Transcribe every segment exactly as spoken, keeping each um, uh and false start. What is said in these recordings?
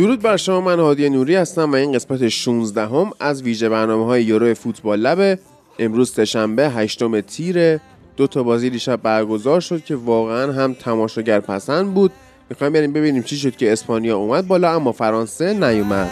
درود بر شما، من هادی نوری هستم و این قسمت شانزده هم از ویژه برنامه‌های یورو فوتبال لبه. امروز سه‌شنبه هشتم تیره، دو تا بازی دیشب برگزار شد که واقعا هم تماشاگر پسند بود. می‌خوایم بریم ببینیم چی شد که اسپانیا اومد بالا اما فرانسه نیومد.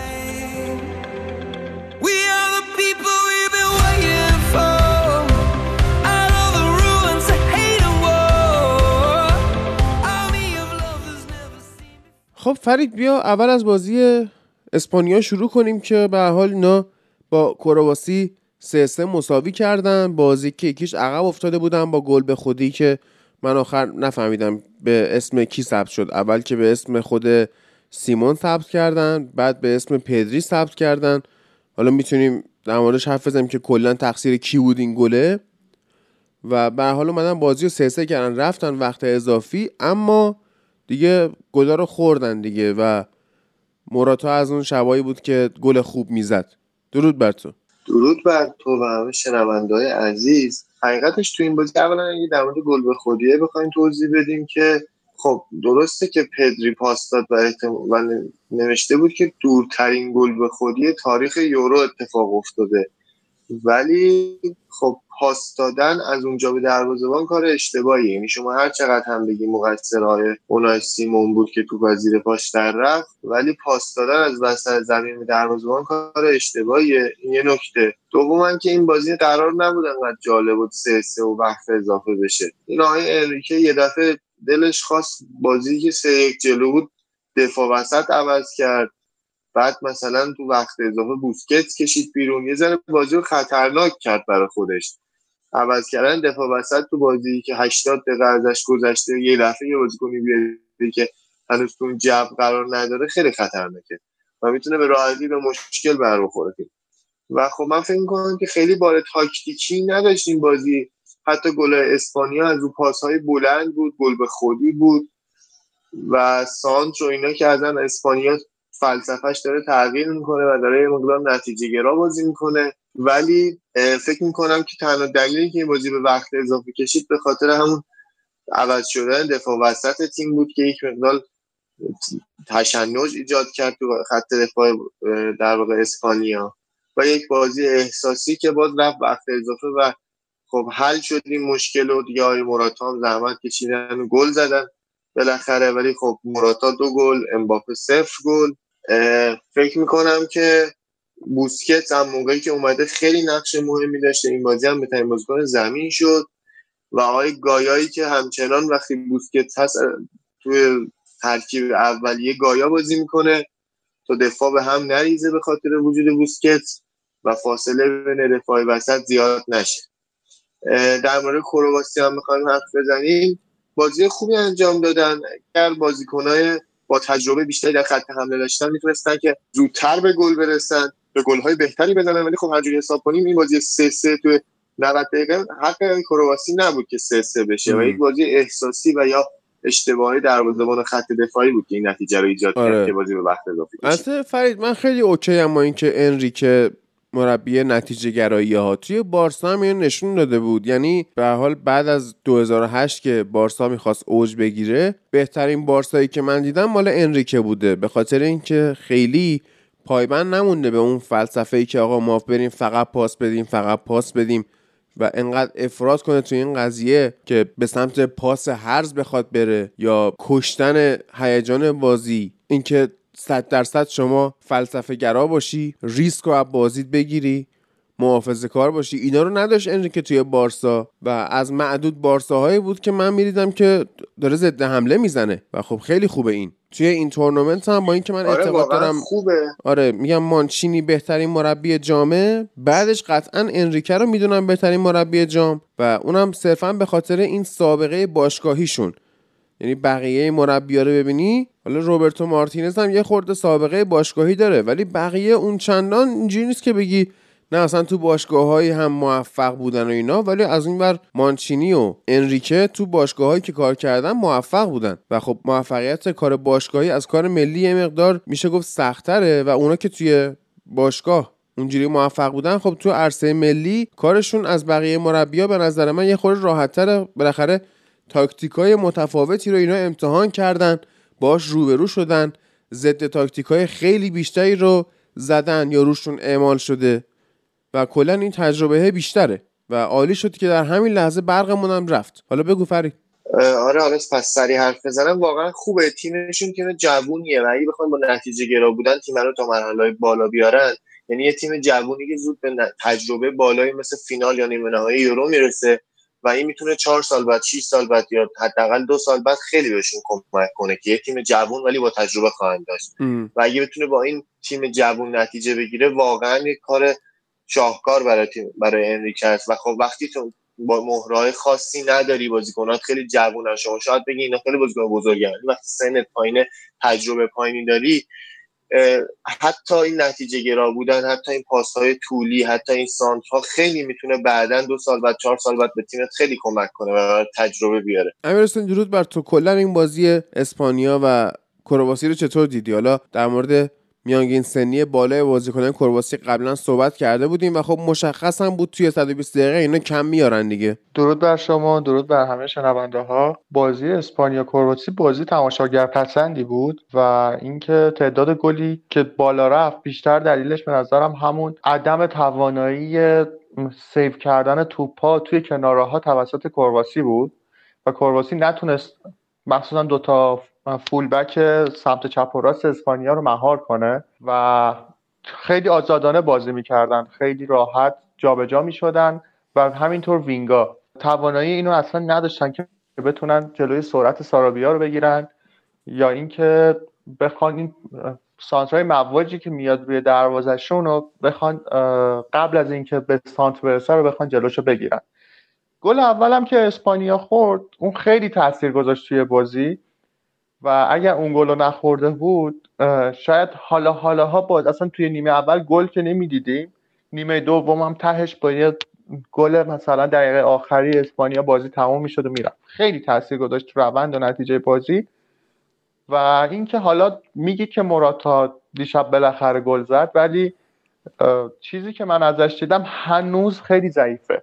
خب فرید، بیا اول از بازی اسپانیا شروع کنیم که به حال اینا با کرواسی سه سه مساوی کردن. بازی که یکیش عقب افتاده بودن با گل به خودی که من آخر نفهمیدم به اسم کی ثبت شد. اول که به اسم خود سیمون ثبت کردن، بعد به اسم پدری ثبت کردن. حالا میتونیم در موردش حرف بزنیم که کلا تقصیر کی بود این گله. و به حال اومدن بازی رو سه سه کردن، رفتن وقت اضافی اما دیگه گل رو خوردن دیگه و موراتا از اون شبایی بود که گل خوب میزد. درود بر تو. درود بر تو و همه شنونده‌های عزیز. حقیقتش تو این بازی اولا اگه در مورد گل به خودیه بخوایم توضیح بدیم که خب درسته که پدری پاس داد و احتمالاً نوشته بود که دورترین گل به خودی تاریخ یورو اتفاق افتاده، ولی خب پاس دادن از اونجا به دروازه‌بان کار اشتباهیه. یعنی شما هر چقدر هم بگی مقصرهای اونای سیمون بود که توپ از زیر پاش در رفت، ولی پاس دادن از وسط زمین به دروازه‌بان کار اشتباهیه. این یه نکته. دوماً که این بازی قرار نبود انقدر جالب بود سه سه و وقت اضافه بشه. این آقای انریکه یه دفعه دلش خواست بازی که سه یک جلو بود دفاع وسط عوض کرد، بعد مثلا تو وقت اضافه بوسکت کشید بیرون، یه ذره بازی رو خطرناک کرد برای خودش. عوض کردن دفاع وسط تو بازی که هشتاد دقیقه ازش گذشته یه دفعه یه بازیکنی بیاری که هنوز تو اون جو قرار نداره خیلی خطرناکه و میتونه به راحتی به مشکل برخوره. و خب من فکر می‌کنم که خیلی بار تاکتیکی نداشت این بازی. حتی گل اسپانیا از رو پاس‌های بلند بود، گل به خودی بود و سانتر و اینا که ازن اسپانیا فلسفهش داره تغییر میکنه و داره یه مقدار نتیجه گرا بازی میکنه. ولی فکر میکنم که تنها دلیلی که این بازی به وقت اضافه کشید به خاطر همون عوض شدن دفاع وسط تیم بود که یک مقدار تشنج ایجاد کرد تو خط دفاع در واقع اسپانیا و یک بازی احساسی که باز رفت وقت اضافه و خب حل شد این مشکل. و دیگه های موراتا هم زحمت کشیدن و گل زدن بالاخره، ولی خب موراتا دو گل، امباپه صفر گل. فکر میکنم که بوسکت هم موقعی که اومده خیلی نقش مهمی داشته. این بازی هم بهترین بازیکن زمین شد و آقای گایایی که همچنان وقتی بوسکت هست توی ترکیب اولیه گایا بازی میکنه تا دفاع به هم نریزه به خاطر وجود بوسکت و فاصله بین دفاع وسط زیاد نشه. در مورد کرواسی هم میخوایم حرف بزنیم. بازی خوبی انجام دادن. اگر بازیکنای با تجربه بیشتری در خط حمله داشتن میتونستن که زودتر به گل برسن، به گل‌های بهتری بزنن. ولی خب هرجوری حساب کنیم این بازی سه سه تو نود دقیقه حق کرواسی نبود که سه سه بشه و یک بازی احساسی و یا اشتباهی دروازه‌بان خط دفاعی بود که این نتیجه رو ایجاد کرد. آره. که بازی به وقت اضافه کشید. اصلا فرید من خیلی اوکی ام با اینکه انریکه مربی نتیجه گرایی‌ها توی بارسا هم نشون داده بود. یعنی به حال بعد از دو هزار و هشت که بارسا می‌خواست اوج بگیره، بهترین بارسایی که من دیدم مال انریکه بوده، به خاطر اینکه خیلی پایبند نمونده به اون فلسفه‌ای که آقا ما بریم فقط پاس بدیم فقط پاس بدیم و انقدر افراط کنه توی این قضیه که به سمت پاس هرز بخواد بره یا کشتن هیجان بازی. اینکه صد درصد شما فلسفه گرا باشی، ریسک رو از بازیت بگیری، محافظه کار باشی، اینا رو نداشت انریکه توی بارسا و از معدود بارساهایی بود که من می‌دیدم که داره ضد حمله میزنه و خب خیلی خوبه این توی این تورنمنت هم. با اینکه من آره اعتقاد دارم خوبه. آره میگم مانچینی بهترین مربی جامه، بعدش قطعا انریکه رو میدونم بهترین مربی جام و اونم صرفا به خاطر این سابقه باشگاهیشون. یعنی بقیه مربی‌ها رو ببینی، حالا روبرتو مارتینز هم یه خورده سابقه باشگاهی داره ولی بقیه اون چندان اینجوری نیست که بگی نه اصلا تو باشگاه‌های هم موفق بودن و اینا. ولی از این ور مانچینی و انریکه تو باشگاه‌هایی که کار کردن موفق بودن و خب موفقیت کار باشگاهی از کار ملی یه مقدار میشه گفت سخت‌تره و اونا که توی باشگاه اونجوری موفق بودن خب تو عرصه ملی کارشون از بقیه مربی‌ها به نظر من یه خورده راحت‌تره. بالاخره تاکتیکای متفاوتی رو اینا امتحان کردن، باش روبرو شدن، ضد تاکتیک‌های خیلی بیشتری رو زدن یا روشون اعمال شده و کلا این تجربه بیشتره و عالی شد که در همین لحظه برقمون هم رفت. حالا بگو فرید. آره آره پس سری حرف بزنم. واقعا خوبه تیمشون که جوونیه و اگه بخوان با نتیجه گرا بودن تیم رو تا مرحله بالا بیارن، یعنی یه تیم جوونی که زود به تجربه بالایی مثل فینال یا نیمه نهایی یورو میرسه و این میتونه چهار سال بعد، شش سال بعد یا حداقل دو سال بعد خیلی بهشون کمک کنه که یه تیم جوون ولی با تجربه خواهند داشت. ام. و اگه بتونه با این تیم جوون نتیجه بگیره واقعا یه کار شاهکار برای تیم برای انریکه است. و خب وقتی تو با مهره‌های خاصی نداری، بازیکنات خیلی جوونن، شما شاید بگی اینا خیلی بازیکن بزرگن، وقتی سن پایین تجربه پایینی داری، حتی این نتیجه گرا بودن، حتی این پاس‌های طولی، حتی این سانترها خیلی میتونه بعداً دو سال بعد، چهار سال بعد به تیمت خیلی کمک کنه و تجربه بیاره. امیرحسین درود بر تو. کلا این بازی اسپانیا و کرواسی رو چطور دیدی؟ حالا در مورد میانگین سنی بالای بازیکنان کرواسی قبلا صحبت کرده بودیم و خب مشخص هم بود توی صد و بیست دقیقه اینا کم میارن دیگه. درود بر شما، درود بر همه شنونده‌ها. بازی اسپانیا کرواسی بازی تماشاگر پسندی بود و اینکه تعداد گلی که بالا رفت بیشتر دلیلش به نظرم همون عدم توانایی سیو کردن توپ‌ها توی کناره‌ها توسط کرواسی بود و کرواسی نتونست مخصوصا دو تا فول بک سمت چپ و راست اسپانیا رو مهار کنه و خیلی آزادانه بازی میکردن، خیلی راحت جابجا میشدن و همینطور وینگا توانایی اینو اصلا نداشتن که بتونن جلوی سرعت سارابیا رو بگیرن یا اینکه بخوان این سانترای مواجی که میاد روی دروازه‌شون رو بخوان قبل از اینکه به سانتر برسه رو بخوان جلوشو بگیرن. گل اولم که اسپانیا خورد اون خیلی تاثیر گذاشت توی بازی و اگر اون گل رو نخورده بود شاید حالا حالاها باز اصلا توی نیمه اول گل که نمیدیدیم، نیمه دوم هم تهش با یه گل مثلا دقیقه آخری اسپانیا بازی تمام میشد و میرفت. خیلی تاثیر گذاشت تو روند و نتیجه بازی. و اینکه حالا میگی که موراتا دیشب بالاخره گل زد، ولی چیزی که من ازش دیدم هنوز خیلی ضعیفه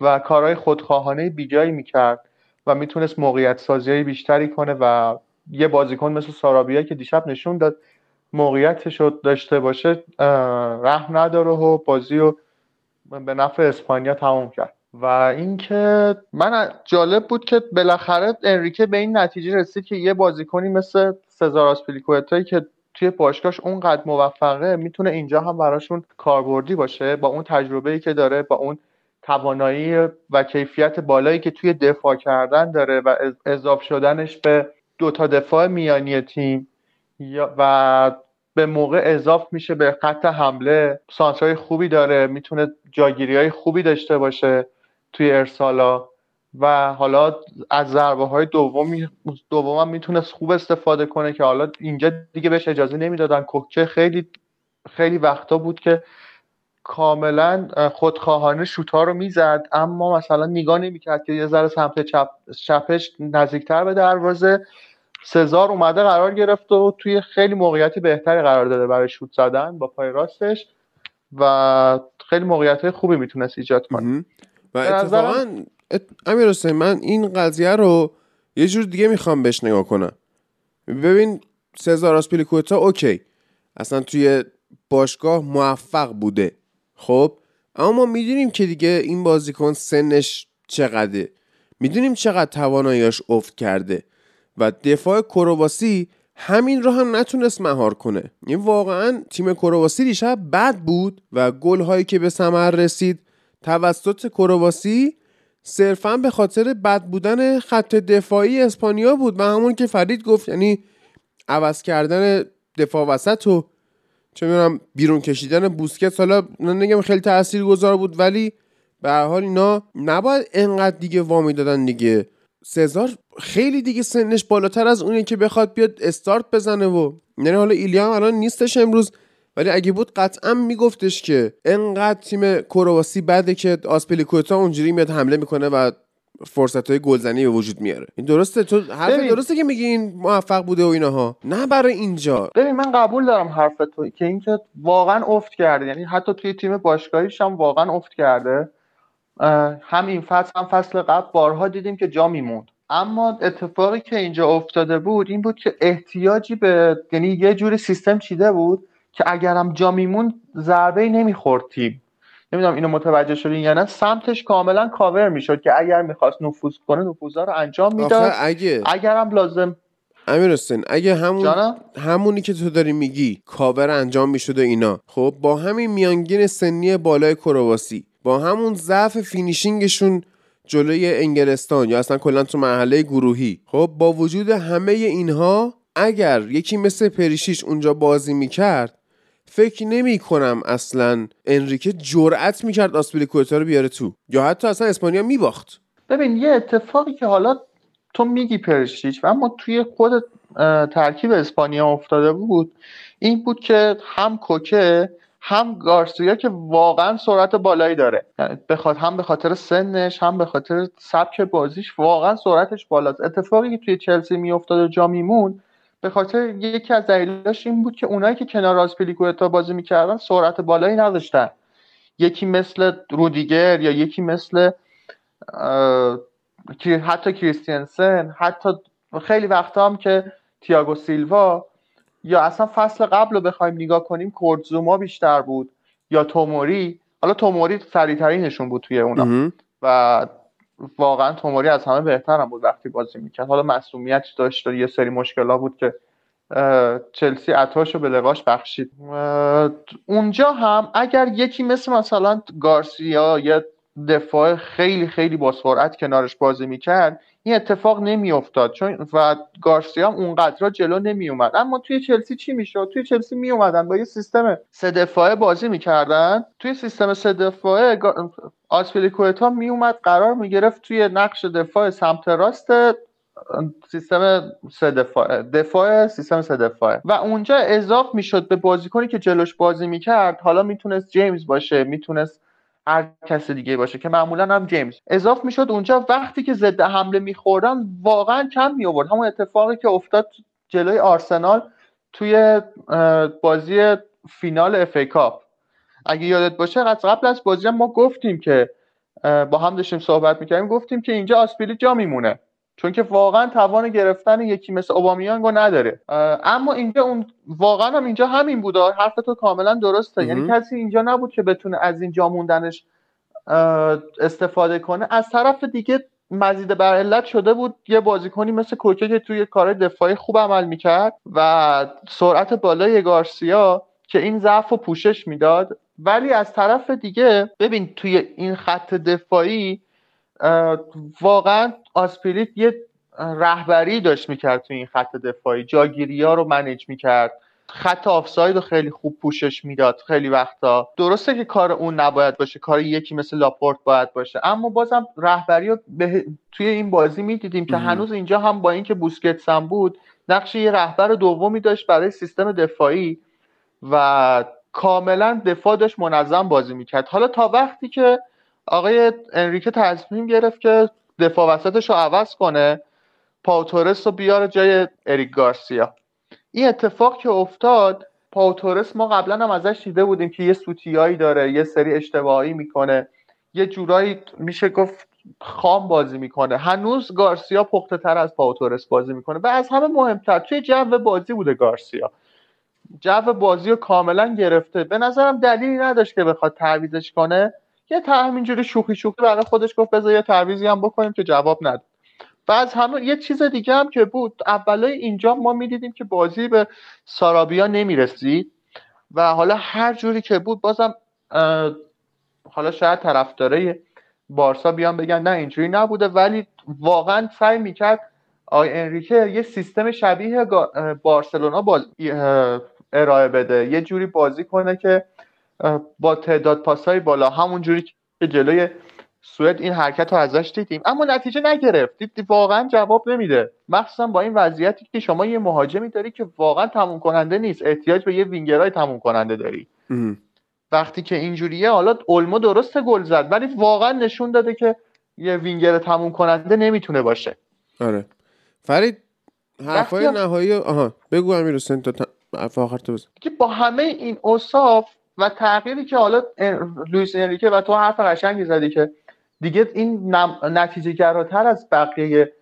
و کارهای خودخواهانه بیجایی میکرد و میتونست موقعیت سازی بیشتری کنه و یه بازیکن مثل سارابیا که دیشب نشون داد موقعیتش رو داشته باشه رحم نداره و بازی رو به نفع اسپانیا تمام کرد. و اینکه من جالب بود که بالاخره انریکه به این نتیجه رسید که یه بازیکنی مثل سزار آسپلیکوئتایی که توی باشگاهش اونقدر موفقه میتونه اینجا هم براشون کاربردی باشه، با اون تجربه‌ای که داره، با اون توانایی و کیفیت بالایی که توی دفاع کردن داره و اضافه شدنش به دو تا دفاع میانی تیم و به موقع اضافه میشه به خط حمله، سانترهای خوبی داره، میتونه جاگیری‌های خوبی داشته باشه توی ارسالا و حالا از ضربه‌های دوم دومم میتونه خوب استفاده کنه که حالا اینجا دیگه بهش اجازه نمیدادن. کوکچه خیلی خیلی وقتا بود که کاملا خودخواهانه شوت‌ها رو میزد اما مثلا نگاه نمیکرد که یه ذره سمت چپ چپش نزدیکتر به دروازه. سزار اومده قرار گرفت و توی خیلی موقعیتی بهتری قرار داده برای شوت زدن با پای راستش و خیلی موقعیت‌های خوبی میتونست ایجاد کنه. و اتفاقا امیرحسین من این قضیه رو یه جور دیگه میخوام بهش نگاه کنم. ببین سزار آسپلیکوئتا اوکی اصلا توی باشگاه موفق بوده، خب اما میدونیم که دیگه این بازیکن سنش چقدره، میدونیم چقدر تواناییاش افت کرده و دفاع کرواسی همین رو هم نتونست مهار کنه. این واقعا تیم کرواسی دیشب بد بود و گل‌هایی که به ثمر رسید توسط کرواسی صرفا به خاطر بد بودن خط دفاعی اسپانیا بود و همون که فرید گفت، یعنی عوض کردن دفاع وسط و چون می‌دونم بیرون کشیدن بوسکت. حالا نگم خیلی تاثیرگذار بود ولی به هر حال اینا نباید انقدر دیگه وا می‌دادن دیگه. سزار خیلی دیگه سنش بالاتر از اونه که بخواد بیاد استارت بزنه و یعنی حالا ایلیا هم الان نیستش امروز ولی اگه بود قطعا میگفتش که انقدر تیم کرواسی بده که آسپلیکوئتا اونجوری میاد حمله میکنه و فرصت‌های گلزنی به وجود میاره. این درسته؟ تو حرف درسته که میگی این موفق بوده و اینها، نه برای اینجا. ببین من قبول دارم حرف تو که اینکه واقعا افت کرده، یعنی حتی توی تیم باشگاهیش هم واقعا افت کرده. هم این فصل هم فصل قبل بارها دیدیم که جا میموند اما اتفاقی که اینجا افتاده بود این بود که احتیاجی به، یعنی یه جور سیستم چیده بود که اگرم جا میمون ضربه‌ای نمی‌خورد تیم. نمیدونم اینو متوجه شدین یا نه، سمتش کاملا کاور میشد که اگر میخواست نفوذ کنه نفوذا رو انجام میداد. اگه اگرم لازم امیر حسین اگه همون جانا؟ همونی که تو داری میگی کاور انجام میشد و اینا، خب با همین میانگین سنی بالای کرواسی، با همون ضعف فینیشینگشون جلوی انگلستان یا اصلا کلا تو مرحله گروهی، خب با وجود همه اینها اگر یکی مثل پریشیش اونجا بازی میکرد فکر نمی کنم اصلا انریکه جرأت میکرد آسپلیکوئتا رو بیاره تو، یا حتی اصلا اسپانیا میباخت. ببین یه اتفاقی که حالا تو میگی پرشیچ و اما توی خود ترکیب اسپانیا افتاده بود این بود که هم کوکه هم گارسیا که واقعا سرعت بالایی داره، بخاطر هم به خاطر سنش هم به خاطر سبک بازیش واقعا سرعتش بالاست. اتفاقی که توی چلسی میافتاد و جا میمون به خاطر یکی از دلایلش این بود که اونایی که کنار آسپلیکوئتا بازی میکردن سرعت بالایی نداشتن. یکی مثل رودیگر یا یکی مثل حتی کریستینسن، حتی خیلی وقتا هم که تییاگو سیلوا، یا اصلا فصل قبل رو بخوایم نگاه کنیم کورت زوما بیشتر بود یا توموری. حالا توموری سریع‌ترینشون بود توی اونا و واقعا توموری از همه بهترم بود وقتی بازی میکرد. حالا معصومیت داشت و یه سری مشکلات بود که چلسی عطاشو به لقاش بخشید. اونجا هم اگر یکی مثل مثلا گارسیا یا دفاع خیلی خیلی با سرعت کنارش بازی میکرد این اتفاق نمیافتاد، چون و گارسیا هم اونقدر جلو نمیومد. اما توی چلسی چی میشد؟ توی چلسی میومدن با یه سیستم سه دفاعه بازی میکردن. توی سیستم سه دفاعه آسپلیکوئتا میومد قرار میگرفت توی نقش دفاع سمت راست سیستم سه دفاعه، دفاع سیستم سه دفاعه، و اونجا اضافه میشد به بازیکنی که جلوش بازی میکرد. حالا میتونست جیمز باشه، میتونست هر کس دیگه باشه که معمولا هم جیمز اضاف میشد اونجا. وقتی که ضد حمله میخوردن واقعا کم می آورد. همون اتفاقی که افتاد جلوی آرسنال توی بازی فینال اف ای کاپ اگه یادت باشه، قبل از بازی ما گفتیم که با هم داشتیم صحبت میکردیم، گفتیم که اینجا آسپیلی جا میمونه چون که واقعا توان گرفتن یکی مثل اوبامیانگو نداره. اما اینجا اون واقعا هم اینجا همین بود. حرف تو کاملا درسته امه. یعنی کسی اینجا نبود که بتونه از این جا موندنش استفاده کنه. از طرف دیگه مزید بر علت شده بود یه بازیکنی مثل کوکه که توی کارهای دفاعی خوب عمل میکرد و سرعت بالای گارسیا که این ضعف رو پوشش میداد. ولی از طرف دیگه ببین توی این خط دفاعی واقعا آسپیلیت یه رهبری داشت میکرد توی این خط دفاعی، جاگیری ها رو منیج میکرد، خط آفساید رو خیلی خوب پوشش میداد. خیلی وقتا درسته که کار اون نباید باشه، کار یکی مثل لاپورت باید باشه، اما بازم رهبری رو به... توی این بازی میدیدیم که هنوز اینجا هم با اینکه بوسکت سم بود نقش یه رهبر دومی داشت برای سیستم دفاعی و کاملا دفاع داشت منظم بازی میکرد. حالا تا وقتی که آقای انریکه تصمیم گرفت که دفاع وسطش رو عوض کنه، پاوتورس رو بیاره جای اریک گارسیا، این اتفاق که افتاد. پاوتورس ما قبلا هم ازش دیده بودیم که یه سوتیایی داره، یه سری اشتباهی میکنه، یه جورایی میشه گفت خام بازی میکنه. هنوز گارسیا پخته تر از پاوتورس بازی میکنه و از همه مهمتر توی جو بازی بوده. گارسیا جو بازی رو کاملا گرفته، به نظرم دلیلی نداشت که بخواد تعویضش کنه. یه تهم اینجوری شوخی شوخی برای خودش گفت بذار یه تعویضی هم بکنیم که جواب نداد. و از همون یه چیز دیگه هم که بود، اولای اینجا ما میدیدیم که بازی به سارابیا نمیرسید و حالا هر جوری که بود بازم حالا شاید طرفدارای بارسا بیان بگن نه اینجوری نبوده، ولی واقعا سعی میکرد آی انریکه یه سیستم شبیه بارسلونا باز ارائه بده، یه جوری بازی کنه که با تعداد پاس‌های بالا، همون جوری که جلوی سوئد این حرکت رو ازش دیدیم، اما نتیجه نگرفتید. واقعا جواب نمیده، مخصوصا با این وضعیتی که شما یه مهاجمی داری که واقعا تموم کننده نیست، احتیاج به یه وینگرای تموم کننده داری. ام. وقتی که اینجوریه، حالا اولمو درست گل زد ولی واقعا نشون داده که یه وینگر تموم کننده نمیتونه باشه. آره فرید حرفای وقتی... نهایی آها بگو امیرحسین تا حرف آخر تو بزن. که با همه این اوصاف و تغییری که حالا لوئیس انریکه و تو حرف قشنگی زدی که دیگه این نتیجه گراتر از بقیه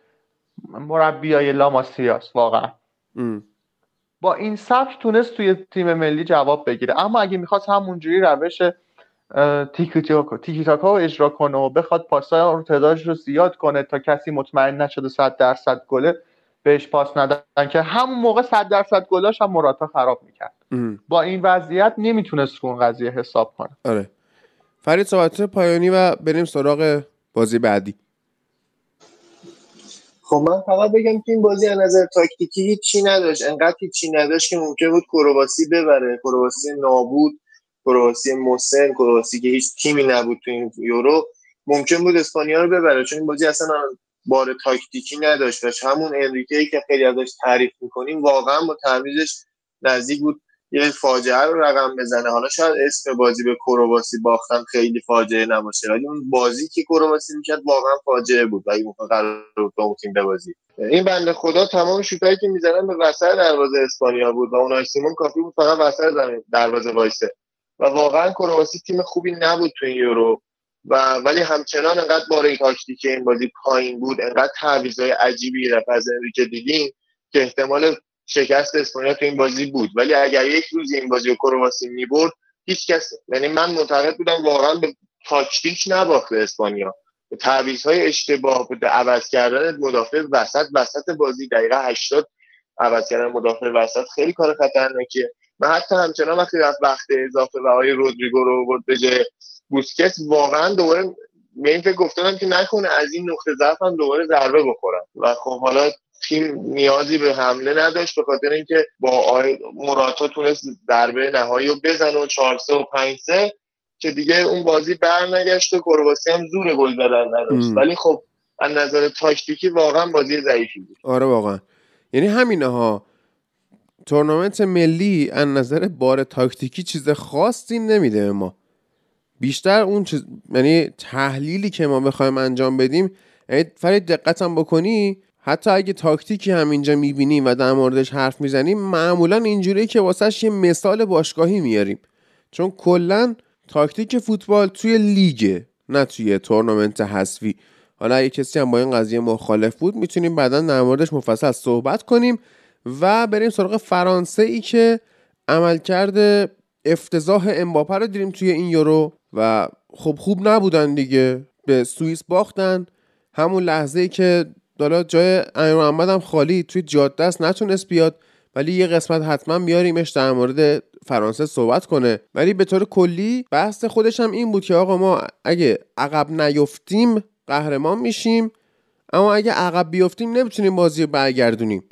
مربیای لاماسیاس واقعا ام. با این سبک تونست توی تیم ملی جواب بگیره، اما اگه میخواست همونجوری روش تیکی تاکا رو اجرا کنه و بخواد پاسای رو تعدادش رو زیاد کنه تا کسی مطمئن نشده صد درصد گله بهش پاس ندادن، که همون موقع صد درصد گلاش هم موراتا خراب میکرد. ام. با این وضعیت نمیتونست اون قضیه حساب کنه. آره فرید صحبتتون پایانی و بریم سراغ بازی بعدی. خب من فقط بگم که این بازی از نظر تاکتیکی هیچی نداشت، انقدر هیچی نداشت که ممکن بود کرواسی ببره. کرواسی نابود، کرواسی مسن، کرواسی که هیچ تیمی نبود تو این یورو، ممکن بود اسپانیا رو ببره، چون این بازی اصلا بار تاکتیکی نداشت. داشت همون انریکه که خیلی ازش تعریف میکنیم واقعا با تعویضش نزدیک بود یه فاجعه رو رقم بزنه. حالا شاید اسم بازی به کرواسی باختن خیلی فاجعه نباشه، ولی اون بازی که کرواسی میکرد واقعا فاجعه بود. ولی موقع قرار بود اون تیم بازی، این بنده خدا تمام شوتایی که میزنن به وسط دروازه اسپانیا بود و اون سیمون کافی بود فقط وسط زمین دروازه وایسه و واقعا کرواسی تیم خوبی نبود تو این یورو و ولی همچنان انقدر بار تاکتیکی این بازی پایین بود، انقدر تعویضای عجیبی رفت از اینکه دیدیم که احتمال شکست اسپانیا تو این بازی بود. ولی اگر یک روز این بازی رو کرواسی میبرد هیچ کس، یعنی من معتقد بودم واقعا به تاکتیک نباخت اسپانیا، به تعویض‌های اشتباه، به عوض کردن مدافع وسط وسط بازی دقیقه هشتاد عوض کردن مدافع وسط خیلی کار خطرناکیه. من حتی همچنان وقتی رفت وقت اضافه و آقای رودریگو رو برد به جای بوسکت واقعا دوباره به این فکر گفتم که نکنه از این نقطه ضعف هم دوباره ضربه بخورم و خب حالا تیم نیازی به حمله نداشت به خاطر اینکه با موراتا تونست ضربه نهایی رو بزنه و چهار سه و پنج سه که دیگه اون بازی برنگشت و کرواسی هم زور گل زدن نداشت. ولی خب از نظر تاکتیکی واقعا بازی ضعیفی بود. آره واقعا، یعنی همینها تورنمنت ملی از نظر بار تاکتیکی چیز خاصی نمیده به ما، بیشتر اون چیز، یعنی تحلیلی که ما بخوایم انجام بدیم، یعنی فرید دقت هم بکنی حتی اگه تاکتیکی هم اینجا میبینیم و در موردش حرف میزنیم معمولا اینجوریه که واسش یه مثال باشگاهی میاریم، چون کلن تاکتیک فوتبال توی لیگه نه توی تورنمنت حذفی. حالا اگه کسی هم با این قضیه مخالف بود میتونیم بعدا در موردش مفصل صحبت کنیم و بریم سراغ فرانسه ای که عملکرد افتضاح امباپه رو دیدیم توی این یورو و خب خوب نبودن دیگه، به سوئیس باختن. همون لحظه ای که حالا جای امیر محمد هم خالی توی جاده است نتونست بیاد، ولی یه قسمت حتما میاریمش در مورد فرانسه صحبت کنه. ولی به طور کلی بحث خودش هم این بود که آقا ما اگه عقب نیفتیم قهرمان میشیم، اما اگه عقب بیفتیم نمیتونیم بازی رو برگردونیم.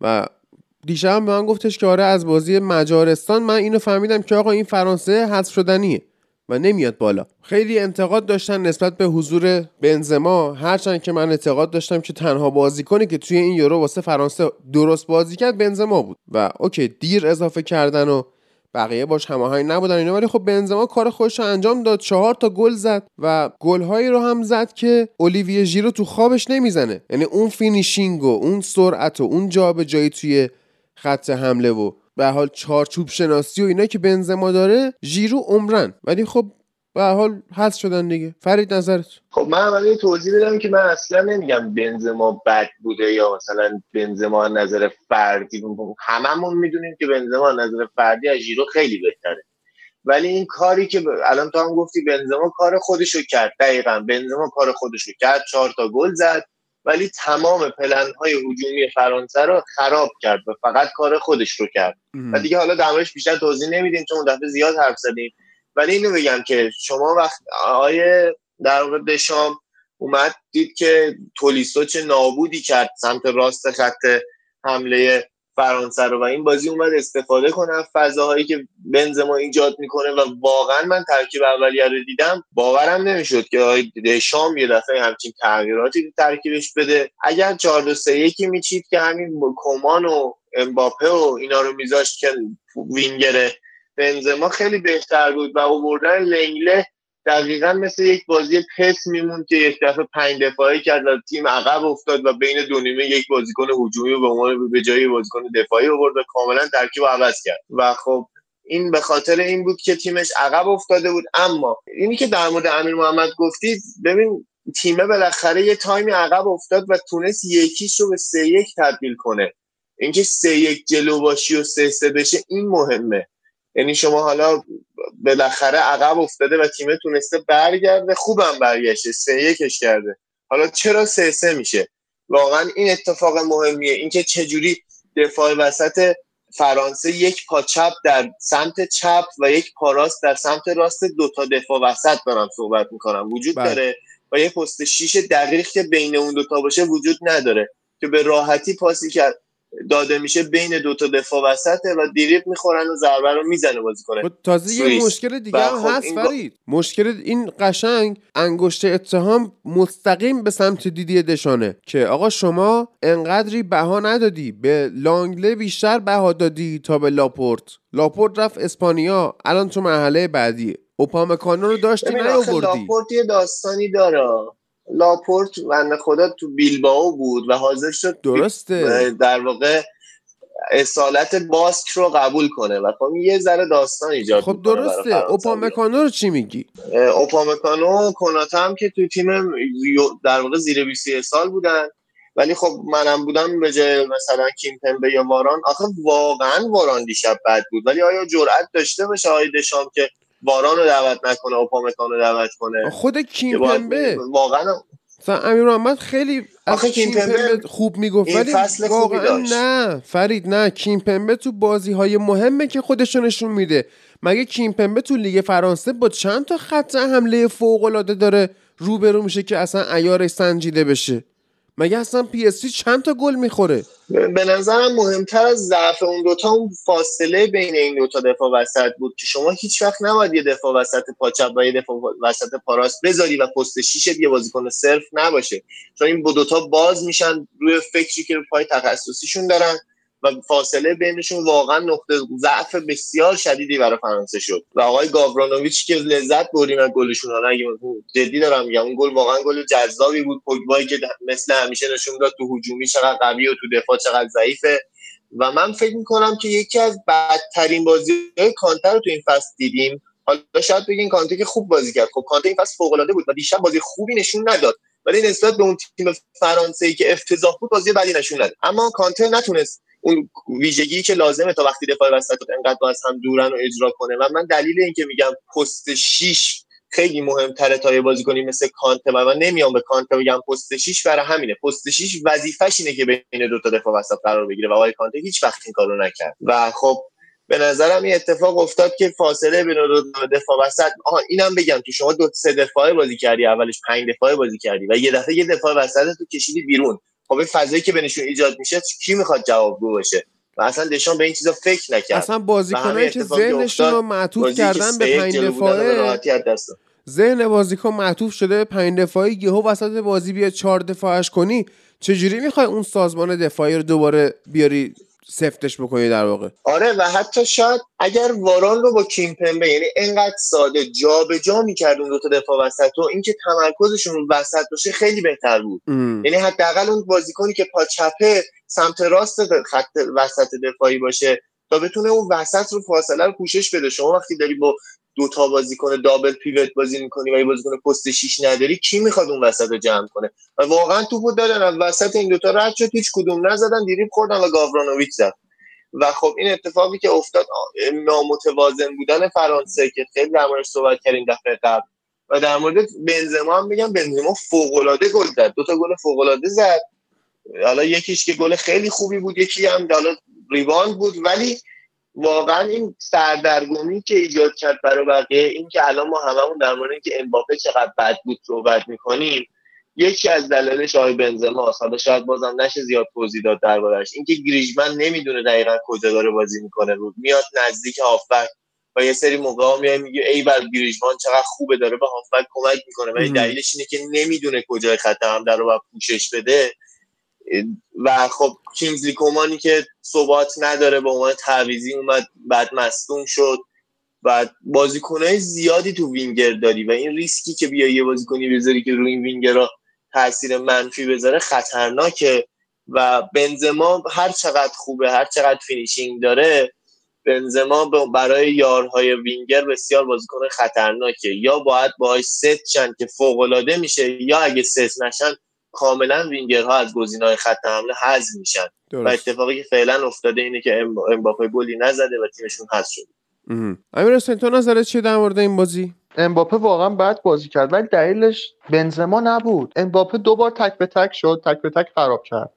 و دیشب هم به من گفتش که آره از بازی مجارستان من اینو فهمیدم که آقا این فرانسه حذف شدنیه و نمیاد بالا. خیلی انتقاد داشتن نسبت به حضور بنزما، هرچند که من انتقاد داشتم که تنها بازیکنی که توی این یورو واسه فرانسه درست بازی کرد بنزما بود و اوکی دیر اضافه کردن و بقیه باش هماهنگ نبودن اینا، ولی خب بنزما کار خودش انجام داد، چهار تا گل زد و گل‌هایی رو هم زد که اولیویه ژیرو تو خوابش نمیزنه. یعنی اون فینیشینگ و اون سرعت و اون جابجایی توی خط حمله و به حال چارچوب شناسی و اینا که بنزما داره ژیرو عمرن، ولی خب به حال حذف شدن دیگه. فرید نظرت؟ خب من اول یه توضیح بدم که من اصلا نمیگم بنزما بد بوده یا مثلا بنزما از نظر فردی، هممون میدونیم که بنزما از نظر فردی از ژیرو خیلی بهتره، ولی این کاری که الان تو هم گفتی بنزما کار خودشو کرد، دقیقاً بنزما کار خودشو کرد، چهار تا گل زد ولی تمام پلن‌های هجومی فرانسه رو خراب کرد و فقط کار خودش رو کرد ام. و دیگه حالا دربارش بیشتر توضیح نمیدیم چون اون دفعه زیاد حرف زدیم، ولی اینو بگم که شما وقت آیه در واقع دشام اومد دید که تولیسو چه نابودی کرد سمت راست خط حمله فرانسه رو و این بازی اومد استفاده کنه فضاهایی که بنزما ایجاد میکنه و واقعا من ترکیب اولیه رو دیدم باورم نمیشد که آقای دشام یه دفعه همچین تغییراتی ترکیبش بده. اگر چهار دو سه یک میچید که همین کومان و امباپه و اینا رو میذاشت که وینگر بنزما خیلی بهتر بود و آوردن لنگله دقیقاً مثل یک بازی پس میمون که یک دفعه پنج دفاعی کرد و تیم عقب افتاد و بین دو نیمه یک بازیکن هجومی و به عنوان به جای بازیکن دفاعی آورد و کاملاً ترکیب عوض کرد و خب این به خاطر این بود که تیمش عقب افتاده بود. اما اینی که در مورد امیر محمد گفتید، ببین تیمه بالاخره یه تایمی عقب افتاد و تونست یکیش رو به سه یک تبدیل کنه. اینکه سه یک جلو باشی و سه سه بشه این مهمه. یعنی شما حالا بالاخره عقب افتاده و تیمه تونسته برگرده، خوبم برگشته، سه یکش کرده. حالا چرا سه سه میشه؟ واقعا این اتفاق مهمیه، اینکه چجوری دفاع وسط فرانسه یک پا چپ در سمت چپ و یک پا راست در سمت راست، دوتا دفاع وسط دارم صحبت میکنم، وجود باید. داره و یه پست شیش دقیق که بین اون دوتا باشه وجود نداره که به راحتی پاسی که داده میشه بین دوتا دفاع وسطه و دریبل میخورن و ضربه رو میزنه بازیکن. تازه یه مشکل دیگه هم هست فرید با... مشکل این قشنگ انگشت اتهام مستقیم به سمت دیدی دشانه که آقا شما انقدری بها ندادی، به لنگله بیشتر بها دادی تا به لاپورت. لاپورت رفت اسپانیا، الان تو مرحله بعدیه. اوپامکانو رو داشتی نیاوردی. لاپورت یه داستانی داره. لاپورت من خدا تو بیلبائو بود و حاضر شد درسته در واقع اصالت باسک رو قبول کنه و خب یه ذره داستان ایجاد خب درسته. اوپامکانو رو چی میگی؟ اوپامکانو کناته هم که تو تیم در واقع زیر بیست سال بودن، ولی خب منم بودم به جای مثلا کیمپمبه یا واران. آخه واقعا واران دیشب بد بود، ولی آیا جرأت داشته باشه آقای دشام که واران رو دعوت نکنه، اوپامکانو رو دعوت کنه؟ خود کیمپمبه واقعا مثلا امیرحمد خیلی از کیمپمبه خوب میگفت، ولی واقعا نه فرید، نه کیمپمبه تو بازی‌های مهمه که خودش نشون میده. مگه کیمپمبه تو لیگ فرانسه با چند تا خط حمله فوق‌العاده داره روبرو میشه که اصلا عیارش سنجیده بشه؟ مگه اصلا پی اس جی چند تا گل میخوره؟ به نظرم مهمتر از ضعف اون دوتا اون فاصله بین این دوتا دفاع وسط بود که شما هیچ وقت نباید یه دفاع وسط پاچپ و یه دفاع وسط پاراست بذاری و پست شیشت یه بازیکن صرف نباشه، چون این دوتا باز میشن روی فکری که پای تخصصیشون دارن و فاصله بینشون واقعا نقطه ضعف بسیار شدیدی برای فرانسه شد. و آقای گاورانوویچ که لذت بردیم از گلشون، جدی دارم میگم، اون گل واقعا گل جذابی بود. پوگبایی که مثل همیشه نشون داد تو هجومی چقدر قوی و تو دفاع چقدر ضعیفه. و من فکر میکنم که یکی از بدترین بازی‌های کانتر رو تو این فصل دیدیم. حالا شاید بگین کانته که خوب بازی کرد، خب کانته این فصل فوق‌العاده بود و دیشب بازی خوبی نشون نداد، ولی نسبت به اون تیم فرانسه‌ای که افتضاح بود بازی بدی نشون داد. اما کانته نتونست اون ویژگی که لازمه تا وقتی دفاع وسط انقدر باز هم دورن و اجرا کنه. و من دلیل این که میگم پست شیش خیلی مهم‌تره تا یه بازیکنی مثل کانته، و من نمیام به کانته بگم پست شیش، برای همینه. پست شیش وظیفه‌ش اینه که بین دو تا دفاع وسط قرار بگیره و آقای کانته هیچ وقت این کارو نکرد. و خب به نظرم این اتفاق افتاد که فاصله بین دو دفاع وسط، آها اینم بگم که شما دو سه دفاعه بازی کردی، اولش پنج دفاعه بازی کردی و یه دفعه یه دفاع وسط تو کشیدی بیرون. خب این فضایی که بینشون ایجاد میشه کی میخواد جوابگو باشه؟ و اصلا دشان به این چیزا فکر نکرد. اصلا بازیکنایی که ذهنشون رو معطوف کردن به پنج دفاعه، ذهن بازیکن معطوف شده به پنج دفاعی، یهو وسط بازی بیا چهار دفاعش کنی، چجوری میخوای اون سازمان دفاعی رو دوباره بیاری سفتش بکنی در واقع؟ آره. و حتی شاید اگر واران رو با کیمپمبه، یعنی اینقدر ساده جا به جا میکرد اون دو تا دفاع وسط و اینکه تمرکزشون رو وسط باشه خیلی بهتر بود. ام. یعنی حداقل اون بازیکنی که پا چپه سمت راست خط وسط دفاعی باشه تا بتونه اون وسط رو فاصله رو پوشش بده. شما وقتی داری با دو تا بازیکن دابل پیوت بازی می‌کنی و یه بازیکن پست شیش نداری، کی می‌خواد اون وسط رو جمع کنه؟ و واقعا توپو دادن وسط این دو تا رد شد، هیچ کدوم نزدن، دیریب خوردن و گاورانوویچ زد. و خب این اتفاقی که افتاد، نامتوازن بودن فرانسه که خیلی در موردش صحبت کردیم دفعه قبل، و در مورد بنزما هم میگم، بنزما فوق‌العاده گل زد، دو تا گل فوق‌العاده زد. حالا یکیش که گل خیلی خوبی بود، یکی هم حالا ریباند بود، ولی واقعا این سردرگمی که ایجاد کرد برای بقیه، این که الان ما هممون در مورد اینکه امباپه چقدر بد بود صحبت میکنیم، یکی از دلایلش آقای بنزما است. حالا شاید بازم نشه زیاد توضیح داد دربارش، اینکه گریژمان نمیدونه دقیقاً کجا داره بازی میکنه، رو میاد نزدیک هافبک و یه سری موقعا میای میگه ای بابا گریژمان چقدر خوبه داره به هافبک کمک میکنه، ولی دلیلش اینه که نمیدونه کجای خط حمله رو پوشش بده. و خب کینگزلی کومانی که ثبات نداره به عنوان تعویضی اومد، بعد مصدوم شد. بعد بازیکنای زیادی تو وینگر داری و این ریسکی که بیای یه بازیکنی بذاری که روی این وینگرها تاثیر منفی بذاره خطرناکه. و بنزما هر چقدر خوبه، هر چقدر فینیشینگ داره، بنزما برای یارهای وینگر بسیار بازیکن خطرناکه، یا باید باهاش ست چن که فوق‌العاده میشه، یا اگه ست نشن کاملا وینگرها از گزینه‌های خط حمله حذف میشن درست. و اتفاقی که فعلا افتاده اینه که امباپه گلی نزده و تیمشون حذف شد. امیر حسین تو نظرت چیه در مورد این بازی؟ امباپه واقعا بد بازی کرد ولی دلیلش بنزما نبود. امباپه دو بار تک به تک شد، تک به تک خراب کرد،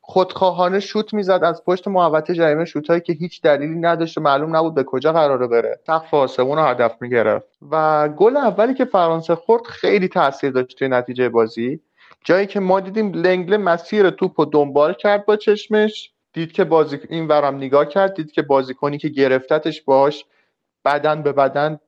خودخواهانه شوت میزد از پشت محوطه جریمه، شوتایی که هیچ دلیلی نداشت، معلوم نبود به کجا قراره بره، سقف آسمون رو هدف میگرفت. و گل اولی که فرانسه خورد خیلی تاثیر داشت توی نتیجه بازی، جایی که ما دیدیم لنگله مسیر توپو دنبال کرد با چشمش، دید که بازی این ورم نگاه کرد، دید که بازیکنی که گرفتتش باش بدن به بدن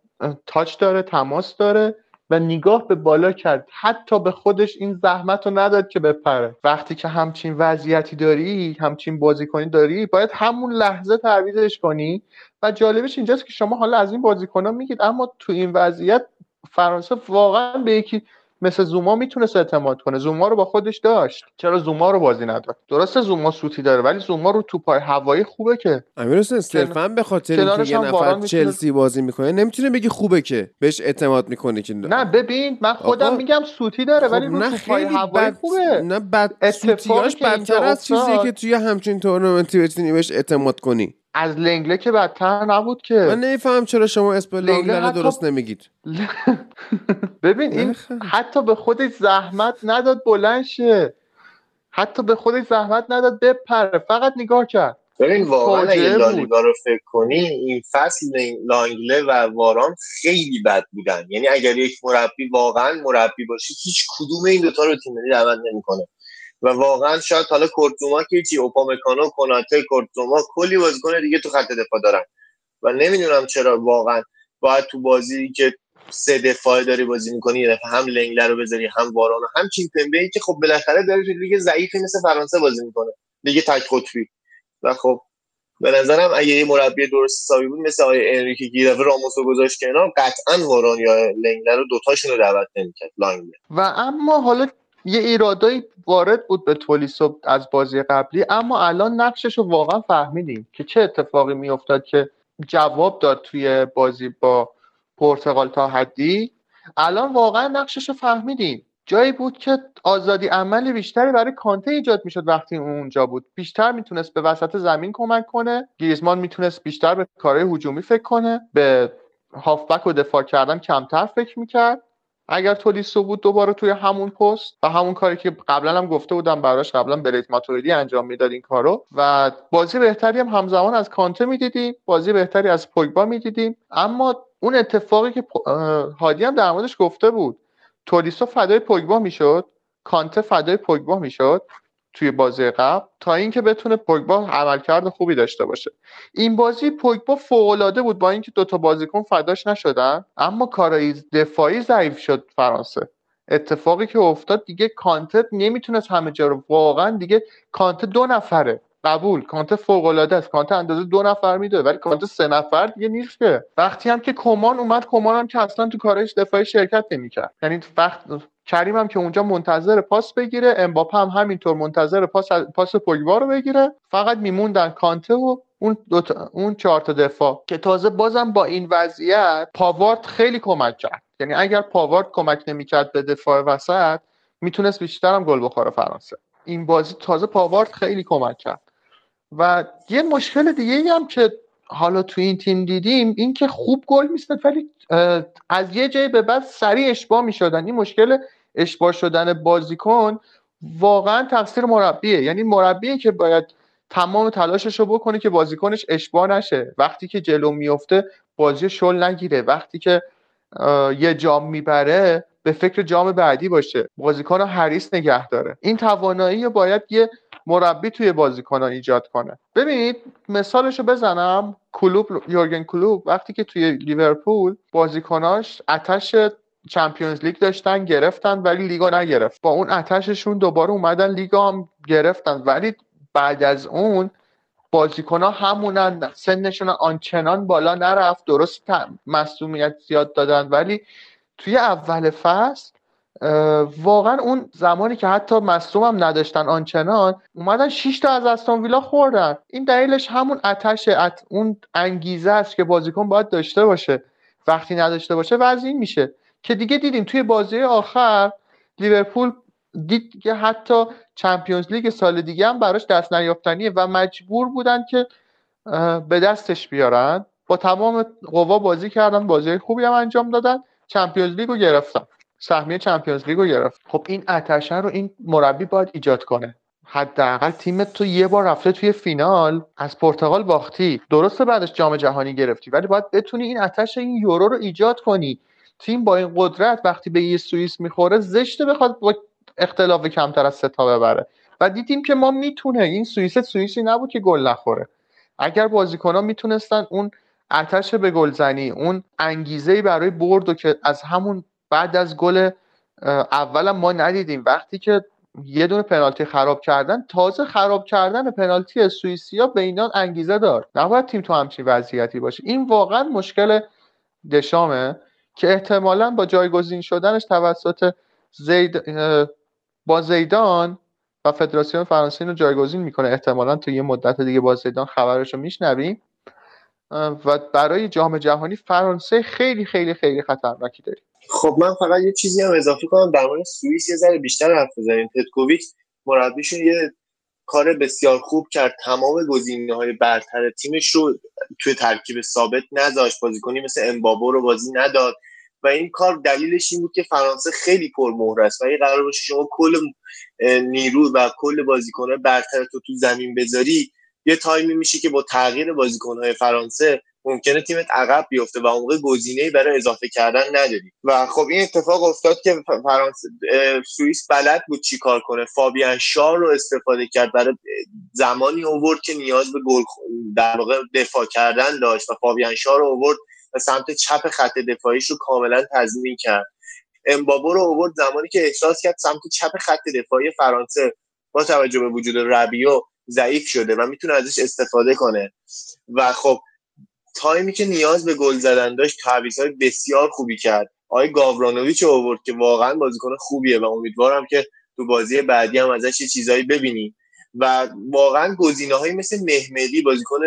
تاچ داره، تماس داره و نگاه به بالا کرد، حتی به خودش این زحمت رو نداد که بپره. وقتی که همچین وضعیتی داری، همچین بازیکنی داری، باید همون لحظه تعویضش کنی. و جالبش اینجاست که شما حالا از این بازیکن‌ها میگید، اما تو این وضعیت فرانسه واقعا به یکی مثل زوما میتونست اعتماد کنه. زوما رو با خودش داشت، چرا زوما رو بازی نداد؟ درسته زوما سوتی داره ولی زوما رو توپای هوایی خوبه که. امیر حسین صرفاً به خاطر اینکه یه نفر چلسی بازی میکنه نمیتونه بگی خوبه که بهش اعتماد میکنه که. نه ببین من خودم آقا... میگم سوتی داره ولی رو توپای هوایی خوبه. نه بد سوتیاش بدتر از چیزیه که توی همچین تورنمنتی بتونی بهش اعتماد کنی. از لنگله که بدتر نبود که. من نمیفهم چرا شما اسم لنگله رو درست نمیگید. ببین این حتی به خودش زحمت نداد بلند شه، حتی به خودش زحمت نداد بپره، فقط نگاه کرد. ببین واقعا اگه لالیگا رو فکر کنی این فصل لنگله و واران خیلی بد بودن. یعنی اگر یک مربی واقعا مربی باشه هیچ کدوم این دوتا رو تیم ملی دعوت نمیکنه. و واقعا شاید حالا کورتوما که چی، اوپامکانو، کناته، کورتوما کلی بازیکن دیگه تو خط دفاع دارن و نمیدونم چرا واقعا باید تو بازی که سه دفاعی داری بازی می‌کنی هم لنگله رو بذاری هم واران هم کیمپمبه که خب بالاخره داره تو لیگ ضعیفی مثل فرانسه بازی می‌کنه، لیگ تک قطبی. و خب به نظرم اگه یه مربی درست حسابی بود مثل آقای انریکه گیرفت راموسو گذاشت کنار، قطعاً واران یا لنگله رو دو تاشون رو دعوت نمی‌کرد لنگله. و اما حالا یه ایرادایی وارد بود به تولیسو از بازی قبلی، اما الان نقشش رو واقعا فهمیدیم که چه اتفاقی میافتاد که جواب داد توی بازی با پرتغال تا حدی. الان واقعا نقشش رو فهمیدیم، جایی بود که آزادی عمل بیشتری برای کانته ایجاد میشد. وقتی اونجا بود بیشتر میتونست به وسط زمین کمک کنه، گریژمان میتونست بیشتر به کارهای هجومی فکر کنه، به هافبک و دفاع کردن کمتر فکر میکرد. اگر تولیسو بود دوباره توی همون پست و همون کاری که قبلا هم گفته بودم براش قبلا بریت ماتوریدی انجام میداد این کارو، و بازی بهتری هم همزمان از کانته میدیدیم، بازی بهتری از پوگبا میدیدیم. اما اون اتفاقی که هادی هم در موردش گفته بود، تولیسو فدای پوگبا میشد، کانته فدای پوگبا میشد توی بازی قبل، تا اینکه بتونه پوگبا عملکرد خوبی داشته باشه. این بازی پوگبا فوق‌العاده بود، با اینکه دو تا بازیکن فداش نشدن اما کارای دفاعی ضعیف شد فرانسه. اتفاقی که افتاد دیگه کانته نمیتونست همه جا رو، واقعا دیگه کانته دو نفره، قبول کانته فوق‌العاده است، کانته اندازه دو نفر میده ولی کانته سه نفر دیگه نیست که. وقتی هم که کومان اومد، کومان هم که اصلا تو کارایش دفاعی شرکت نمی‌کرد، یعنی وقت کریم هم که اونجا منتظر پاس بگیره، امباپه هم همینطور منتظر پاس پاس پوگبا رو بگیره، فقط میموندن کانته و اون دوتا، اون چهار تا دفاع که تازه بازم با این وضعیت پاوارد خیلی کمک کرد. یعنی اگر پاوارد کمک نمی‌کرد به دفاع وسط میتونست بیشتر هم گل بخوره فرانسه. این بازی تازه پاوارد خیلی کمک کرد. و یه مشکل دیگه هم که حالا تو این تیم دیدیم این که خوب گل می‌زد ولی از یه جایی به بعد سریع اشتباه می‌شدن. این مشکل اشتباه شدن بازیکن واقعا تقصیر مربیه، یعنی مربیه که باید تمام تلاشش رو بکنه که بازیکنش اشتباه نشه، وقتی که جلو میفته بازی شل نگیره، وقتی که یه جام میبره به فکر جام بعدی باشه، بازیکن رو حریص نگه داره. این توانایی رو باید یه مربی توی بازیکن ها ایجاد کنه. ببینید مثالشو بزنم، کلوب، یورگن کلوب وقتی که توی لیورپول بازیکناش آتش چمپیونز لیگ داشتن گرفتن ولی لیگو نگرفت، با اون آتششون دوباره اومدن لیگو هم گرفتن، ولی بعد از اون بازیکن‌ها همونن، سنشون آنچنان بالا نرفت، درست مصدومیت زیاد دادن ولی توی اول فصل واقعا اون زمانی که حتی مصدوم هم نداشتن آنچنان، اومدن شش تا از استون ویلا خوردن. این دلیلش همون آتش ات... اون انگیزه است که بازیکن باید داشته باشه، وقتی نداشته باشه وضع این میشه که دیگه دیدیم توی بازی آخر لیورپول دید که حتی چمپیونز لیگ سال دیگه هم براش دست نیافتنیه و مجبور بودن که به دستش بیارن، با تمام قوا بازی کردن، بازی خوبی هم انجام دادن، چمپیونز لیگو گرفتن، سهمیه چمپیونز لیگو گرفت. خب این آتشه رو این مربی باید ایجاد کنه. حداقل تیمت تو یه بار رفته توی فینال، از پرتغال باختی، درسته بعدش جام جهانی گرفتی، ولی باید بتونی این آتش این یورو رو ایجاد کنی. تیم با این قدرت وقتی به یه سوئیس میخوره زشته بخواد با اختلاف کمتر از سه تا ببره. و دیدیم که ما میتونه، این سوئیس سوئیسی نبود که گل نخوره. اگر بازیکن‌ها میتونستن اون آتش به گلزنی، اون انگیزه برای برد که از همون بعد از گل اول ما ندیدیم، وقتی که یه دونه پنالتی خراب کردن، تازه خراب کردن پنالتی سوئیسیا به اینان انگیزه دار. نباید تیم تو همچین وضعیتی باشه. این واقعا مشکل دشامه که احتمالاً با جایگزین شدنش توسط زید با زیدان و فدراسیون فرانسه رو جایگزین میکنه، احتمالاً تو یه مدت دیگه با زیدان خبرش رو میشنویم و برای جام جهانی فرانسه خیلی خیلی خیلی خطرناکی داره. خب من فقط یه چیزی هم اضافه کنم در مورد سوئیس، یه ذره بیشتر حرف بزنیم. پتکوویچ مربیشون یه کار بسیار خوب کرد، تمام گزینه‌های برتر تیمش رو توی ترکیب ثابت نذاشت، بازیکنی مثل امبابو رو بازی نداد و این کار دلیلش این بود که فرانسه خیلی پرمهره است و اگه قرار باشه شما کل نیرو و کل بازیکن‌های برتر تو تو زمین بذاری، یه تایمی میشه که با تغییر بازیکن‌های فرانسه ممکنه تیمت عقب بیفته و عمق گزینه‌ای برای اضافه کردن نداری. و خب این اتفاق افتاد که فرانسه سوئیس بلد بود چی کار کنه، فابیان شار رو استفاده کرد، برای زمانی آورد که نیاز به گل در واقع دفاع کردن داشت و فابیان شار رو آورد و سمت چپ خط دفاعیش رو کاملا تضمین کرد. امبابو رو آورد زمانی که احساس کرد سمت چپ خط دفاعی فرانسه با توجه به وجود ربیو ضعیف شده و میتونه ازش استفاده کنه و خب تایمی که نیاز به گل زدن داشت تعویض‌های بسیار خوبی کرد. آقای گاورانوویچ آورد که واقعا بازیکن خوبیه و امیدوارم که تو بازی بعدی هم ازش چیزایی ببینیم و واقعا گزینه‌هایی مثل مهمدی، بازیکن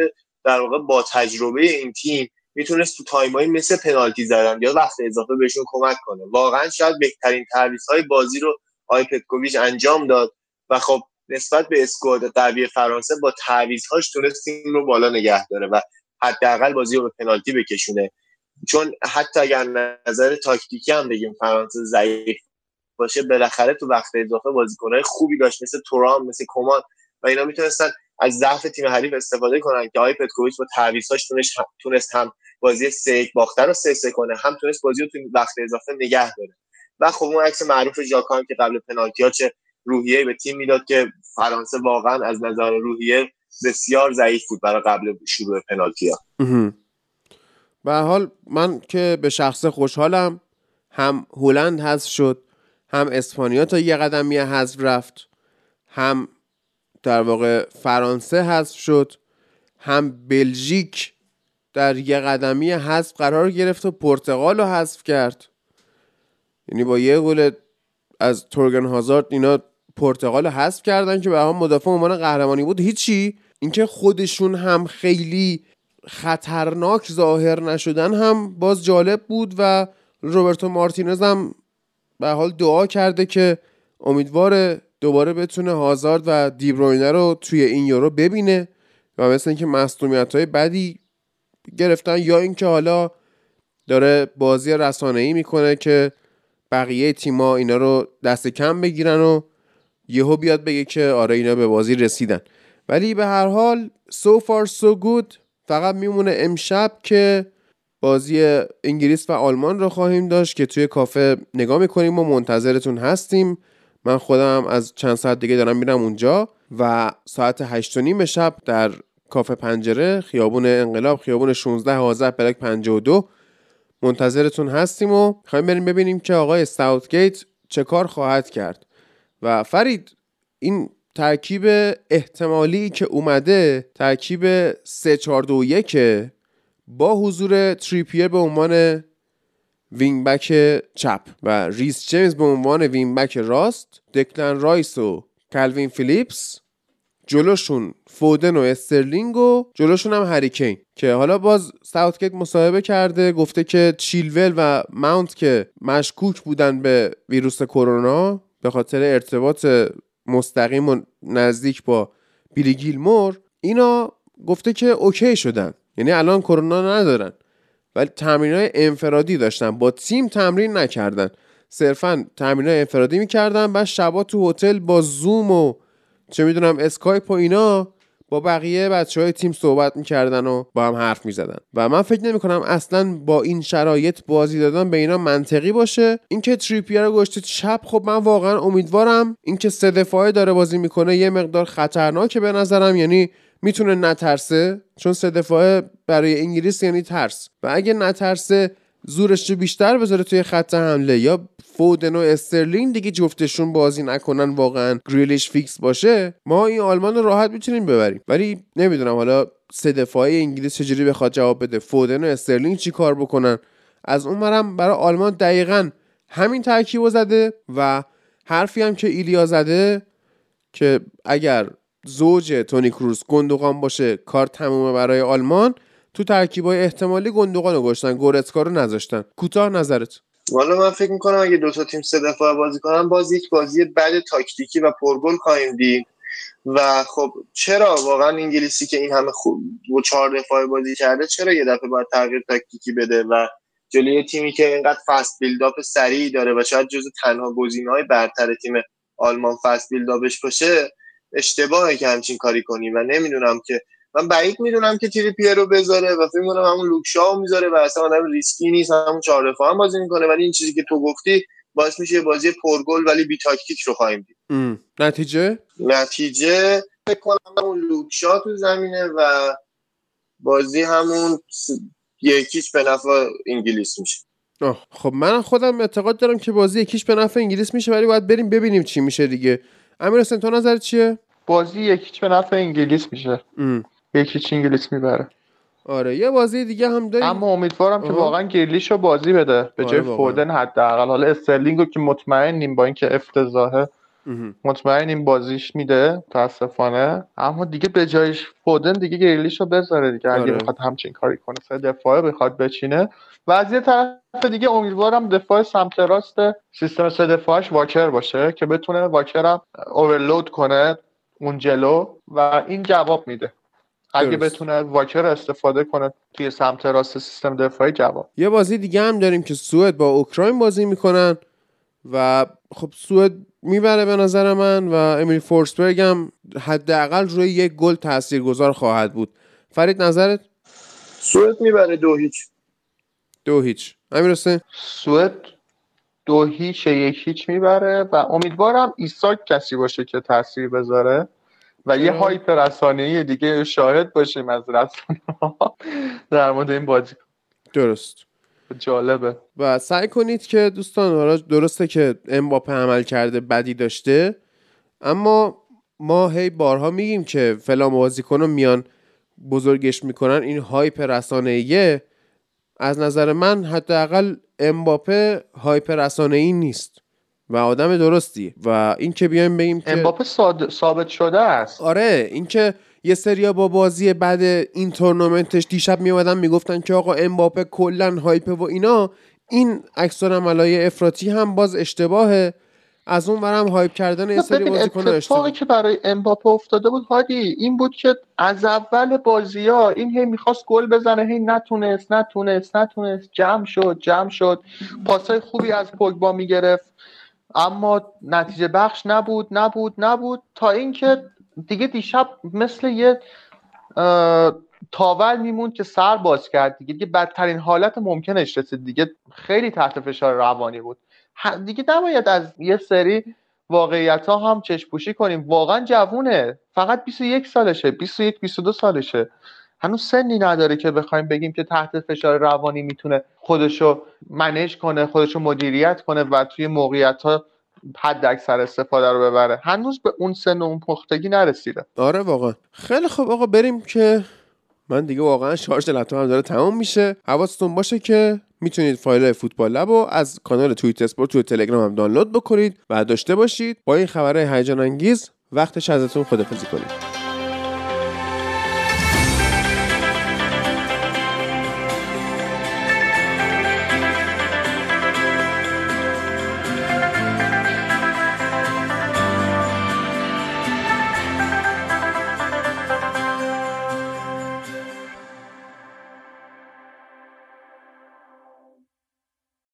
در واقع با تجربه این تیم، میتونست تو تایم‌های مثل پنالتی زدن یا وقت اضافه بهشون کمک کنه. واقعا شاید بهترین تعویض‌های بازی رو آقای پتکوویچ انجام داد و خب نسبت به اسکواد قوی فرانسه با تعویض‌هاش تونست تیم رو بالا نگه داره و حداقل بازی رو به پنالتی بکشونه. چون حتی اگر نظر تاکتیکی هم بگیم فرانسه ضعیف باشه، بالاخره تو وقت اضافه بازیکن‌های خوبی داشت مثل تورام، مثل کومان و اینا میتونستن از ضعف تیم حریف استفاده کنن که آقای پتکوویچ با تعویضاش تونست هم بازی سه یک باختن رو سه سه کنه، هم تونست بازی رو تو وقت اضافه نگه داره. و خب اون عکس معروف ژاکام که قبل پنالتی‌ها چه روحیه به تیم میداد که فرانسه واقعا از نظر روحیه بسیار ضعیف بود برای قبل شروع پنالتی‌ها. به هر حال من که به شخص خوشحالم، هم هلند حذف شد، هم اسپانیا تا یه قدمیه حذف رفت، هم در واقع فرانسه حذف شد، هم بلژیک در یه قدمیه حذف قرار گرفت و پرتغال رو حذف کرد. یعنی با یه گل از تورگن هازارد اینا پرتغال حذف کردن که به هم مدافع عنوان قهرمانی بود. هیچی، اینکه خودشون هم خیلی خطرناک ظاهر نشدن هم باز جالب بود و روبرتو مارتینز هم به حال دعا کرده که امیدواره دوباره بتونه هازارد و دیبروینه رو توی این یورو ببینه و مثل اینکه مصدومیت‌های بدی گرفتن یا اینکه حالا داره بازی رسانه‌ای میکنه که بقیه تیم‌ها اینا رو دست کم بگیرن و یهو بیاد بگه که آره اینا به بازی رسیدن. ولی به هر حال so far so good. فقط میمونه امشب که بازی انگلیس و آلمان رو خواهیم داشت که توی کافه نگاه میکنیم و منتظرتون هستیم. من خودم از چند ساعت دیگه دارم میرم اونجا و ساعت هشت و نیم شب در کافه پنجره، خیابون انقلاب، خیابون شانزده حاضر بلک پنجاه و دو منتظرتون هستیم و میخوایم بریم ببینیم که آقای ساوتگیت چه کار خواهد کرد. و فرید، این ترکیب احتمالی که اومده ترکیب سه چهار دو یک با حضور تریپیر به عنوان وینگ بک چپ و ریس جیمز به عنوان وینگ بک راست، دکلن رایس و کلوین فیلیپس، جلوشون فودن و استرلینگ و جلوشون هم هری کین. که حالا باز ساوتگیت مصاحبه کرده گفته که چیلول و ماونت که مشکوک بودن به ویروس کرونا به خاطر ارتباط مستقیم و نزدیک با بیلی گیلمور، اینا گفته که اوکی شدن، یعنی الان کرونا ندارن، ولی تمرینای انفرادی داشتن، با تیم تمرین نکردن، صرفا تمرینای انفرادی میکردن، بعد شبا تو هتل با زوم و چه میدونم اسکایپ و اینا با بقیه بچهای تیم صحبت میکردن و با هم حرف میزدن. و من فکر نمیکنم اصلا با این شرایط بازی دادن به اینا منطقی باشه. اینکه تریپیر رو گذاشته چپ، خب من واقعا امیدوارم اینکه سه دفاعه داره بازی میکنه یه مقدار خطرناکه به نظرم، یعنی میتونه نترسه، چون سه دفاعه برای انگلیس یعنی ترس، و اگه نترسه زورش رو بیشتر بذاره توی خط حمله، یا فودن و استرلینگ دیگه جفتشون بازی نکنن، واقعا گریلیش فیکس باشه، ما این آلمان رو راحت میتونیم ببریم. ولی نمیدونم حالا سه دفاعه انگلیس چجوری بخواد جواب بده، فودن و استرلینگ چی کار بکنن. از اون مرم برای آلمان دقیقاً همین ترکیب زده و حرفی هم که ایلیا زده که اگر زوج تونی کروس گندوقان باشه کار تمومه برای آلمان، تو ترکیبای احتمالی گندوقان رو گذاشتن، گورتسکا رو نذاشتن. کوتاه نظرت؟ والا من فکر میکنم اگه دو تا تیم سه دفعه بازی کنن باز یک بازی بد تاکتیکی و پرگل خواهیم دید. و خب چرا واقعا انگلیسی که این همه خوب و چهار دفعه بازی کرده چرا یه دفعه باید تغییر تاکتیکی بده و جلوی تیمی که اینقدر فست بیلداپ سریع داره و شاید جزو تنها گزینه‌های برتر تیم آلمان فست بیلداپش باشه، اشتباهه که همچین کاری کنی. و نمیدونم که من بعید میدونم که تریپیر رو بذاره و فکر می‌کنم همون لوکشاو میذاره و اصلا آدم ریسکی نیست، همون چهار دفاعه هم بازی میکنه. ولی این چیزی که تو گفتی باعث میشه بازی پرگل ولی بی تاکتیک رو خواهیم دید. نتیجه نتیجه فکر کنم همون لوکشاو تو زمینه و بازی همون یکیش به نفع انگلیس میشه. آه. خب من خودم اعتقاد دارم که بازی یکیش به نفع انگلیس میشه، ولی باید بریم ببینیم چی میشه دیگه. امیرحسین تو نظر چیه؟ بازی یکیش به نفع انگلیس میشه. ام. یکیش انگلیس میبره. آره یه بازی دیگه هم داریم، اما امیدوارم آه. که واقعا گریلیش رو بازی بده به جای فودن حداقل. حالا استرلینگو که مطمئنیم با اینکه افتضاحه مطمئنیم بازیش میده متاسفانه، اما دیگه به جایش فودن دیگه گریلیش رو بذاره دیگه. آره. اگه بخواد همچین کاری کنه، سه دفاعه بخواد بچینه. و از یه طرف دیگه امیدوارم دفاع سمت راست سیستم سه دفاعش واکر باشه که بتونه واکرم اورلود کنه اون جلو و این جواب میده. اگه بتونه واکر استفاده کنه توی سمت راست سیستم دفاعی جواب. یه بازی دیگه هم داریم که سوئد با اوکراین بازی میکنن و خب سوئد میبره به نظر من و امیلی فورسبرگ هم حداقل روی یک گل تاثیرگذار خواهد بود. فرید نظرت؟ سوئد میبره دو هیچ. دو هیچ. امیرحسین؟ سوئد دو هیچ یک هیچ میبره و امیدوارم ایساک کسی باشه که تاثیر بذاره و یه هایپ رسانه‌ای دیگه شاهد باشیم از رسانه‌ها در مورد این بازی. درست. جالبه. و سعی کنید که دوستان، حالا درسته که امباپه عمل کرده بدی داشته، اما ما هی بارها میگیم که فلان بازیکنو میان بزرگش میکنن، این هایپ رسانه‌ایه. از نظر من حداقل امباپه هایپ رسانه‌ای نیست و آدم درستیه. و این که بیایم بگیم که امباپه ثابت شده است، آره، این که یه سریا با بازی بعد این تورنمنتش دیشب میومدن میگفتن که آقا امباپه کلا هایپه و اینا، این عکس‌العمل‌های افراطی هم باز اشتباهه. از اون ورم هایپ کردن یه سری بازیکن‌ها اشتباهه. اتفاقی که برای امباپه افتاده بود هادی این بود که از اول بازی‌ها این هی می‌خواست گل بزنه، هی نتونست نتونست نتونست جمع شد جمع شد پاسای خوبی از پوگبا می‌گرفت اما نتیجه بخش نبود نبود نبود تا اینکه دیگه دیشب مثل یه تاول میموند که سر باز کرد دیگه, دیگه بدترین حالت ممکنش رسید دیگه. خیلی تحت فشار روانی بود دیگه. نباید از یه سری واقعیت‌ها هم چشم پوشی کنیم. واقعا جوونه، فقط بیست و یک سالشه، بیست و یک بیست و دو سالشه، هنوز سنی نداره که بخوایم بگیم که تحت فشار روانی میتونه خودشو منیج کنه، خودشو مدیریت کنه و توی موقعیت‌ها حد اکثر استفاده رو ببره. هنوز به اون سن و اون پختگی نرسیده. آره واقعا. خیلی خب آقا بریم که من دیگه واقعا شارژ لپتاپم داره تمام میشه. حواستون باشه که میتونید فایل فوتبال لب رو از کانال توییت اسپورت توی تلگرام هم دانلود بکنید و داشته باشید. با این خبرهای هیجان انگیز وقتش ازتون خدافظی کنید.